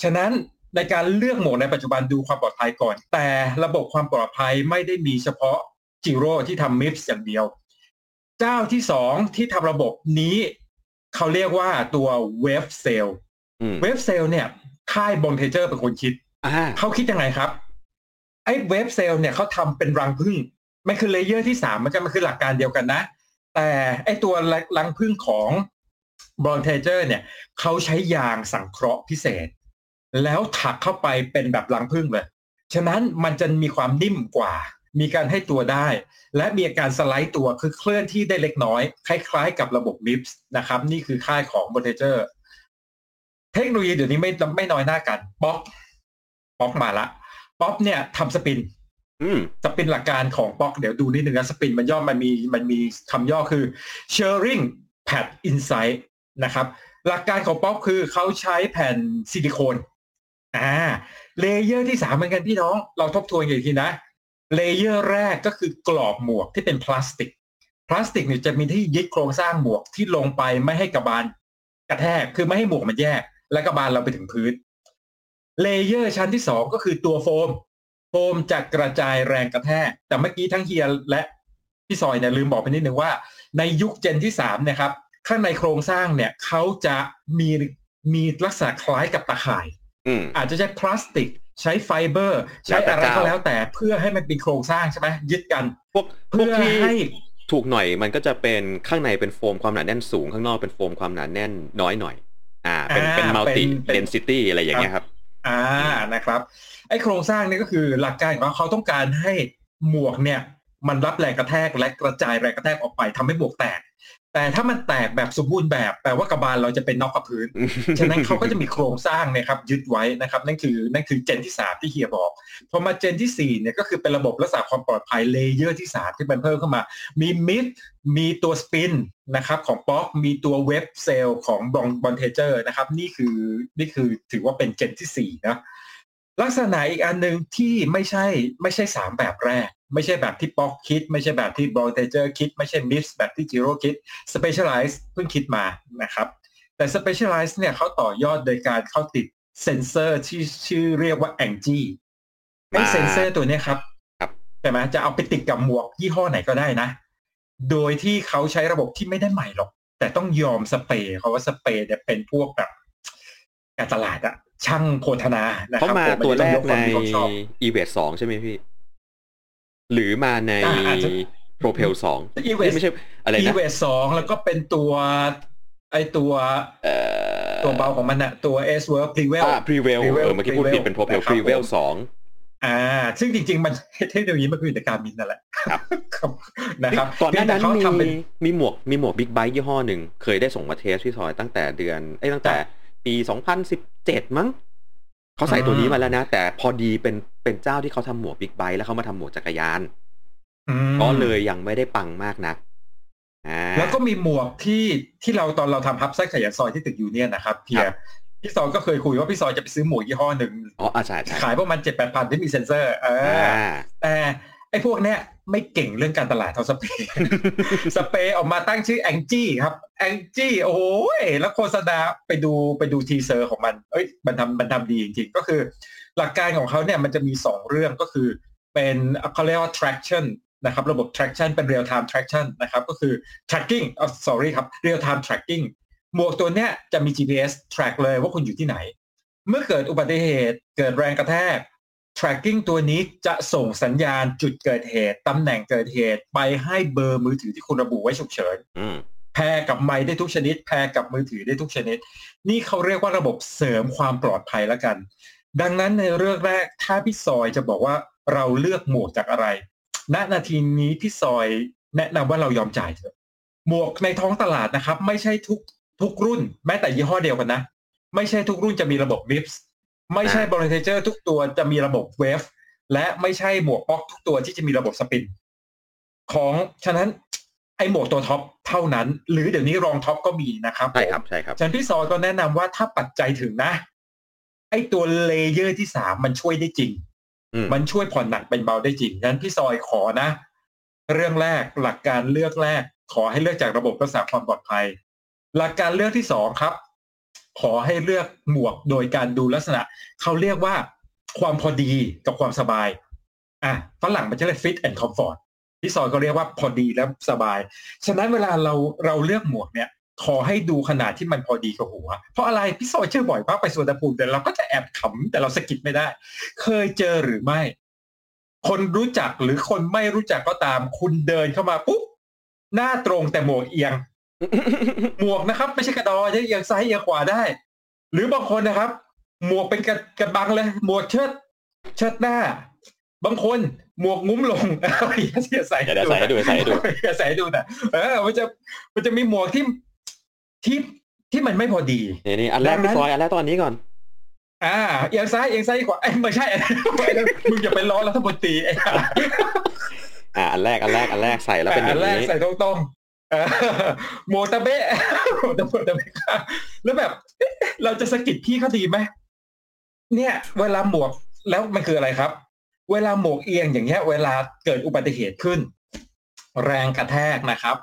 ฉะนั้นในการเลือกหมวกในปัจจุบันดูความปลอดภัยก่อนแต่ระบบความปลอดภัยไม่ได้มีเฉพาะจิโร่ที่ทำ MIPS อย่างเดียวเจ้าที่2ที่ทำระบบนี้เขาเรียกว่าตัวเวฟเซลเวฟเซลเนี่ยค่ายบอนเทเจอร์เป็นคนคิดเขาคิดยังไงครับไอ้เวฟเซลเนี่ยเขาทำเป็นรังผึ้งมันคือเลเยอร์ที่3มันคือหลักการเดียวกันนะแต่ไอ้ตัวรังผึ้งของบอนเทเจอร์เนี่ยเขาใช้ยางสังเคราะห์พิเศษแล้วถักเข้าไปเป็นแบบรังผึ้งเลยฉะนั้นมันจะมีความนิ่มกว่ามีการให้ตัวได้และมีอาการสไลด์ตัวคือเคลื่อนที่ได้เล็กน้อยคล้ายๆกับระบบ MIPS นะครับนี่คือค่ายของ Bontager เทคโนโลยีเดี๋ยวนี้ไม่น้อยหน้ากันป๊อกมาละป๊อกเนี่ยทำสปินหลักการของป๊อกเดี๋ยวดูนิดนึงนะสปินมันย่อมันมีคำย่อคือ Shearing Pad Insight นะครับหลักการของป๊อกคือเขาใช้แผ่นซิลิโคนเลเยอร์ที่3เหมือนกันพี่น้องเราทบทวนกันอีกทีนะเลเยอร์แรกก็คือกรอบหมวกที่เป็นพลาสติกเนี่ยจะมีที่ยึดโครงสร้างหมวกที่ลงไปไม่ให้กระบาลกระแทกคือไม่ให้หมวกมันแยกและกระบาลเราไปถึงพื้นเลเยอร์ชั้นที่2ก็คือตัวโฟมจะกระจายแรงกระแทกแต่เมื่อกี้ทั้งเฮียและพี่ซอยเนี่ยลืมบอกไปนิดนึงว่าในยุคเจนที่3นะครับข้างในโครงสร้างเนี่ยเขาจะมีลักษณะคล้ายกับตะข่ายอาจจะใช้พลาสติกใช้ไฟเบอร์ใช้อะไรก็แล้วแต่เพื่อให้มันเป็นโครงสร้างใช่ไหมยึดกันพวกที่ถูกหน่อยมันก็จะเป็นข้างในเป็นโฟมความหนาแน่นสูงข้างนอกเป็นโฟมความหนาแน่นน้อยหน่อยเป็นมัลติเดนซิตี้อะไรอย่างเงี้ยครับนะครับไอ้โครงสร้างนี่ก็คือหลักการว่าเขาต้องการให้หมวกเนี่ยมันรับแรงกระแทกและกระจายแรงกระแทกออกไปทำให้หมวกแตกแต่ถ้ามันแตกแบบสมบูรณ์แบบแปลว่ากระบาลเราจะเป็นน็อกกับพื้น ฉะนั้นเขาก็จะมีโครงสร้างนะครับยึดไว้นะครับนั่นคือเจนที่3ที่เฮียบอกพอมาเจนที่4เนี่ยก็คือเป็นระบบรักษาความปลอดภัยเลเยอร์ที่3ที่มันเพิ่มเข้ามามีมิดมีตัวสปินนะครับของป๊อกมีตัวเวฟเซลของบอนเทเจอร์นะครับนี่คือถือว่าเป็นเจนที่4นะลักษณะอีกอันนึงที่ไม่ใช่3แบบแรกไม่ใช่แบบที่ป๊อกคิดไม่ใช่แบบที่บอลเทเจอร์คิดไม่ใช่มิฟส์แบบที่จิโร่คิด Specialized เพิ่งคิดมานะครับแต่ Specialized เนี่ยเขาต่อยอดโดยการเข้าติดเซ็นเซอร์ที่ชื่อเรียกว่า Angie ไอ้เซ็นเซอร์ตัวนี้ครับใช่ไหมจะเอาไปติดกับหมวกยี่ห้อไหนก็ได้นะโดยที่เขาใช้ระบบที่ไม่ได้ใหม่หรอกแต่ต้องยอมสเปรย์เขาว่าสเปรย์เนี่ยเป็นพวกแบบการตลาดอะช่างโฆษณานะครับเขามาตัวแรกใน Evade 2ใช่ไหมพี่หรือมาใน Propel 2 Evade ไม่ใช่อะไรนะ Evade 2แล้วก็เป็นตัวตัวเบาของมันน่ะตัว S-World Prevail Prevail เมื่อกี้พูดผิดเป็น Propel Prevail 2ซึ่งจริงๆมันเทคโนโลยีมันคือการมินนั่นแหละครับนะครับก่อนหน้านั้นมีหมวก Big Bike ยี่ห้อหนึ่งเคยได้ส่งมาเทสที่ซอยตั้งแต่ตั้งแต่ปี2017มั้งเขาใส่ตัวนี้มาแล้วนะแต่พอดีเป็นเจ้าที่เขาทำหมวกบิ๊กไบค์แล้วเขามาทำหมวกจักรยานก็เลยยังไม่ได้ปังมากนัก แล้วก็มีหมวกที่เราตอนเราทำฮับไซต์ขยายซอยที่ตึกยูเนี่ยนนะครับเพียพี่ซอยก็เคยคุยว่าพี่ซอยจะไปซื้อหมวกยี่ห้อหนึ่งขายประมาณ 7-8 พันที่มีเซ็นเซอร์แต่ไอ้พวกเนี้ยไม่เก่งเรื่องการตลาดเท่าสเปย์ ออกมาตั้งชื่อแองจี้ครับแองจี้โอ้โหแล้วโฆษณาไปดูทีเซอร์ของมันเอ้ยมันทำดีจริงๆก็คือหลักการของเขาเนี่ยมันจะมี2เรื่องก็คือเป็นเขาเรียกว่า traction นะครับระบบ traction เป็น real time traction นะครับก็คือ tracking real time tracking หมวกตัวเนี้ยจะมี GPS track เลยว่าคุณอยู่ที่ไหนเมื่อเกิดอุบัติเหตุเกิดแรงกระแทกtracking ตัวนี้จะส่งสัญญาณจุดเกิดเหตุตำแหน่งเกิดเหตุไปให้เบอร์มือถือที่คุณระบุไว้ฉุกเฉินแพร่กับไมค์ได้ทุกชนิดแพร่กับมือถือได้ทุกชนิดนี่เขาเรียกว่าระบบเสริมความปลอดภัยละกันดังนั้นในเรื่องแรกถ้าพี่ซอยจะบอกว่าเราเลือกหมวกจากอะไรณนาทีนี้พี่ซอยแนะนำว่าเรายอมจ่ายเถอะหมวกในท้องตลาดนะครับไม่ใช่ทุกรุ่นแม้แต่ยี่ห้อเดียวกันนะไม่ใช่ทุกรุ่นจะมีระบบ MIPSไม่ใช่บอลเทเจอร์ทุกตัวจะมีระบบเวฟและไม่ใช่หมวกป๊อกทุกตัวที่จะมีระบบสปินของฉะนั้นไอหมวกตัวท็อปเท่านั้นหรือเดี๋ยวนี้รองท็อปก็มีนะครับใช่ครับใช่ครับฉะนั้นพี่ซอยก็แนะนำว่าถ้าปัจจัยถึงนะไอตัวเลเยอร์ที่3มันช่วยได้จริงมันช่วยผ่อนหนักเป็นเบาได้จริงฉะนั้นพี่ซอยขอนะเรื่องแรกหลักการเลือกแรกขอให้เลือกจากระบบรักษาความปลอดภัยหลักการเลือกที่2ครับขอให้เลือกหมวกโดยการดูลักษณะเขาเรียกว่าความพอดีกับความสบายอ่ะฝรั่งมันจะเรียก fit and comfort พี่ซอยก็เรียกว่าพอดีและสบายฉะนั้นเวลาเราเลือกหมวกเนี่ยขอให้ดูขนาดที่มันพอดีกับหัวเพราะอะไรพี่ซอยเชื่อบ่อยว่าไปสวนภูมิแต่เราก็จะแอบขำแต่เราสะกิดไม่ได้เคยเจอหรือไม่คนรู้จักหรือคนไม่รู้จักก็ตามคุณเดินเข้ามาปุ๊บหน้าตรงแต่หมวกเอียงหมวกนะครับไม่ใช่กระดอจะเอียงซ้ายเอียงขวาได้หรือบางคนนะครับหมวกเป็นกระบังเลยหมวกเชิดหน้าบางคนหมวกงุ้มลงอย่าใส่ดูอย่าใส่ดูนะมันจะมีหมวกที่มันไม่พอดีนี่อันแรกพี่ซอยอันแรกตอนนี้ก่อนเอียงซ้ายเอียงซ้ายขวาไม่ใช่มึงอย่าไปล้อรัฐมนตรีอันแรกใส่แล้วเป็นอย่างนี้อันแรกใส่ตรงๆโมตะเบะโมตะเบะแล้วแบบเราจะสะกิดพี่เขาดีไหมเนี่ยเวลาหมวกแล้วมันคืออะไรครับเวลาหมวกเอียงอย่างเงี้ยเวลาเกิดอุบัติเหตุขึ้นแรงกระแทกนะครับ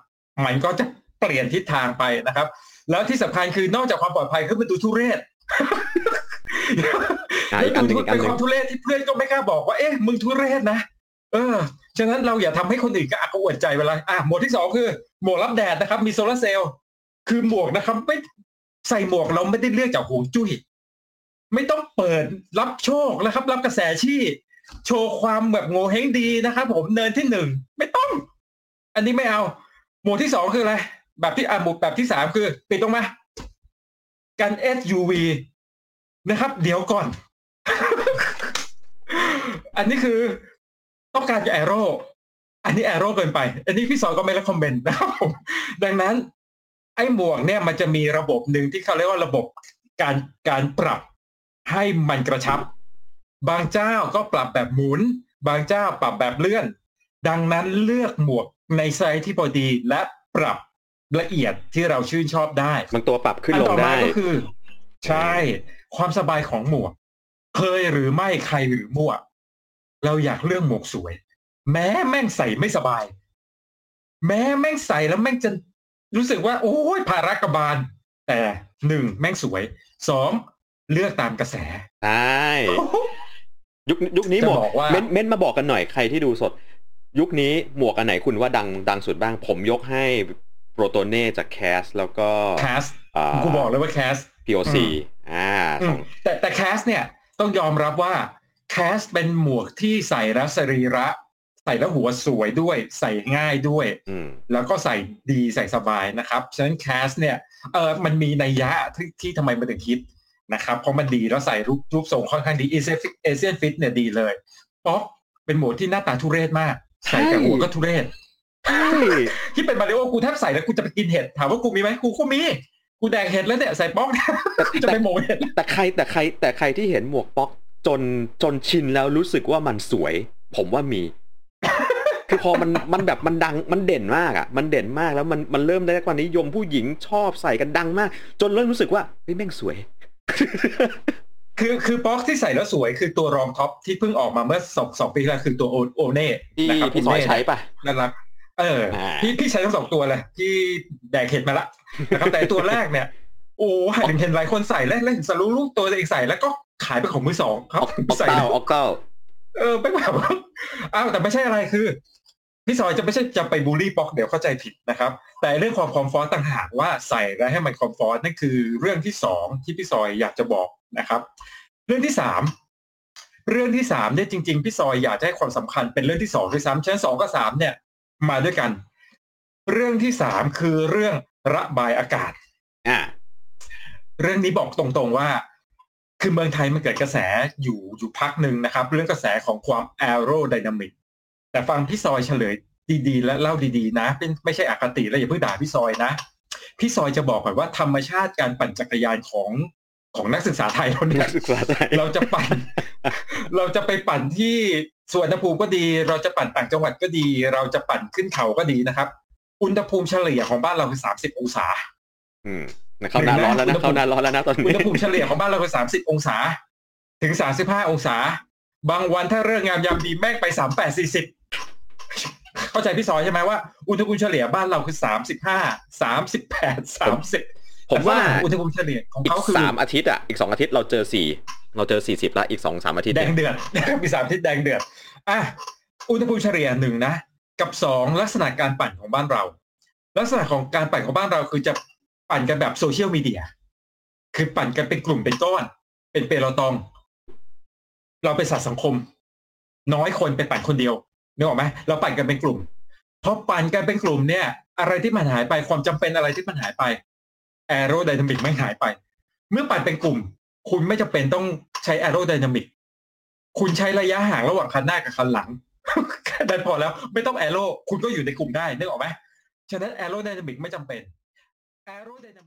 มันก็จะเปลี่ยนทิศทางไปนะครับแล้วที่สำคัญคือนอกจากความปลอดภัยคือมันดูทุเรศเป็นความทุเรศที่เพื่อนก็ไม่กล้าบอกว่าเอ๊ะมึงทุเรศนะฉะนั้นเราอย่าทำให้คนอื่นก็อักอวดใจเวลาหมวกที่2คือหมวกรับแดดนะครับมีโซลาร์เซลล์คือหมวกนะครับไม่ใส่หมวกเราไม่ได้เลือกจากห่วงจุ้ยไม่ต้องเปิดรับโชคนะครับรับกระแสชี้โชว์ความแบบโง่เฮงดีนะครับผมเนินที่1ไม่ต้องอันนี้ไม่เอาหมวกที่2คืออะไรแบบที่หมวกแบบที่3คือปิดลงมากัน SUV นะครับเดี๋ยวก่อน อันนี้คือต้องการจะแอโร่อันนี้แอโร่เกินไปอันนี้พี่ซอยก็ไม่ละคอมเมนต์นะครับผมดังนั้นไอ้หมวกเนี่ยมันจะมีระบบหนึ่งที่เขาเรียกว่าระบบการปรับให้มันกระชับบางเจ้าก็ปรับแบบหมุนบางเจ้าปรับแบบเลื่อนดังนั้นเลือกหมวกในไซส์ที่พอดีและปรับละเอียดที่เราชื่นชอบได้มันตัวปรับขึ้นลงได้ก็คือใช่ความสบายของหมวกเคยหรือไม่ใครหรือมั่วเราอยากเลือกหมวกสวยแม้แม่งใส่ไม่สบายแม้แม่งใส่แล้วแม่งจะรู้สึกว่าโอ้ยภาระกบาลแต่1แม่งสวย2เลือกตามกระแสใช่ยุคนี้หมวกเม้นมาบอกกันหน่อยใครที่ดูสดยุคนี้หมวกอันไหนคุณว่าดังสุดบ้างผมยกให้โปรโตเน่จากแคสแล้วก็แคสกูบอกเลยว่าแคส POC แต่แคสเนี่ยต้องยอมรับว่าแคสเป็นหมวกที่ใส่แล้วสรีระใส่แล้วหัวสวยด้วยใส่ง่ายด้วยแล้วก็ใส่ดีใส่สบายนะครับฉะนั้นแคสเนี่ยมันมีนัยยะที่ทำไมมันถึงคิดนะครับเพราะมันดีแล้วใส่รูปทรงค่อนข้างดีเอเชียนฟิตเนี่ยดีเลยป๊อกเป็นหมวกที่หน้าตาทุเรศมากใส่กับหัวก็ทุเรศที่เป็นมาริโอกูแทบใส่แล้วกูจะไปกินเห็ดถามว่ากูมีไหมกูก็มีกูแดกเห็ดแล้วเนี่ยใส่ป๊อกจะไปหมวกเห็ดแต่ใครที่เห็นหมวกป๊อกจนชินแล้วรู้สึกว่ามันสวยผมว่ามี คือพอมันแบบมันดังมันเด่นมากอ่ะมันเด่นมากแล้วมันเริ่มได้ความนิยมผู้หญิงชอบใส่กันดังมากจนเริ่มรู้สึกว่าเฮ้ยแม่งสวยคือบ็อกซ์ที่ใส่แล้วสวยคือตัวรองท็อปที่เพิ่งออกมาเมื่อ2ปีที่แล้วคือตัวโอเน่นะครับพี่ซอยใช้ป่ะนั่นแหละพี่ใช้ทั้ง2ตัวเลยที่แดกเห็ดมาละนะครับแต่ตัวแรกเนี่ยโอ้เห็นหลายคนใส่แล้วเห็นสรู้ลูกตัวเองใส่แล้วก็ขายไปของมือสองครับใส่ออกเก้าเป็นแบบแต่ไม่ใช่อะไรคือพี่ซอยจะไม่ใช่จะไปบูลลี่บ็อกซ์เดี๋ยวเข้าใจผิดนะครับแต่เรื่องความคอมฟอร์ตต่างหากว่าใส่แล้วให้มันคอมฟอร์ตนั่นคือเรื่องที่2ที่พี่ซอยอยากจะบอกนะครับเรื่องที่3เนี่ยจริงๆพี่ซอยอยากจะให้ความสำคัญเป็นเรื่องที่2ด้วยซ้ำฉะนั้น2กับ3เนี่ยมาด้วยกันเรื่องที่3คือเรื่องระบายอากาศเรื่องนี้บอกตรงๆว่าคือเมืองไทยมันเกิดกระแสอยู่พักนึงนะครับเรื่องกระแสของความแอโรไดนามิกแต่ฟังพี่ซอยเฉลยดีๆและเล่าดีๆนะเป็นไม่ใช่อคติแล้วอย่าเพิ่งด่าพี่ซอยนะพี่ซอยจะบอกก่อนว่าธรรมชาติการปั่นจักรยานของนักศึกษาไทยเราเนี่ยเราจะไปปั่นที่สุวรรณภูมิก็ดีเราจะปั่นต่างจังหวัดก็ดีเราจะปั่นขึ้นเขาก็ดีนะครับอุณหภูมิเฉลี่ยของบ้านเราคือ30องศาเข้าหน้าร้อนแล้วนะตอนนี้อุณหภูมิเฉลี่ยของบ้านเราคือ30องศาถึง35องศาบางวันถ้าเรื่องงามยามดีแม่งไป38 40เข้าใจพี่ซอยใช่ไหมว่าอุณหภูมิเฉลี่ยบ้านเราคือ35 38 30ผมว่าอุณหภูมิเฉลี่ยของเขาคือ3อาทิตย์อ่ะอีก2อาทิตย์เราเจอ40ละอีก 2-3 อาทิตย์แดงเดือดมี3อาทิตย์แดงเดือดอุณหภูมิเฉลี่ย1นะกับ2ลักษณะการปั่นของบ้านเราลักษณะของการปั่นของบ้านเราคือจะปั่นกันแบบโซเชียลมีเดียคือปั่นกันเป็นกลุ่มเป็นก้อนเป็นเปโลตองเราเป็นสัตว์สังคมน้อยคนไปปั่นคนเดียวนึกออกมั้ยเราปั่นกันเป็นกลุ่มพอปั่นกันเป็นกลุ่มเนี่ยอะไรที่มันหายไปความจำเป็นอะไรที่มันหายไปแอโรไดนามิกไม่หายไปเมื่อปั่นเป็นกลุ่มคุณไม่จำเป็นต้องใช้แอโรไดนามิกคุณใช้ระยะห่างระหว่างคันหน้ากับคันหลังแค่นั้นพอแล้วไม่ต้องแอโรคุณก็อยู่ในกลุ่มได้นึกออกไหมฉะนั้นแอโรไดนามิกไม่จำเป็นแอโรไดนามิก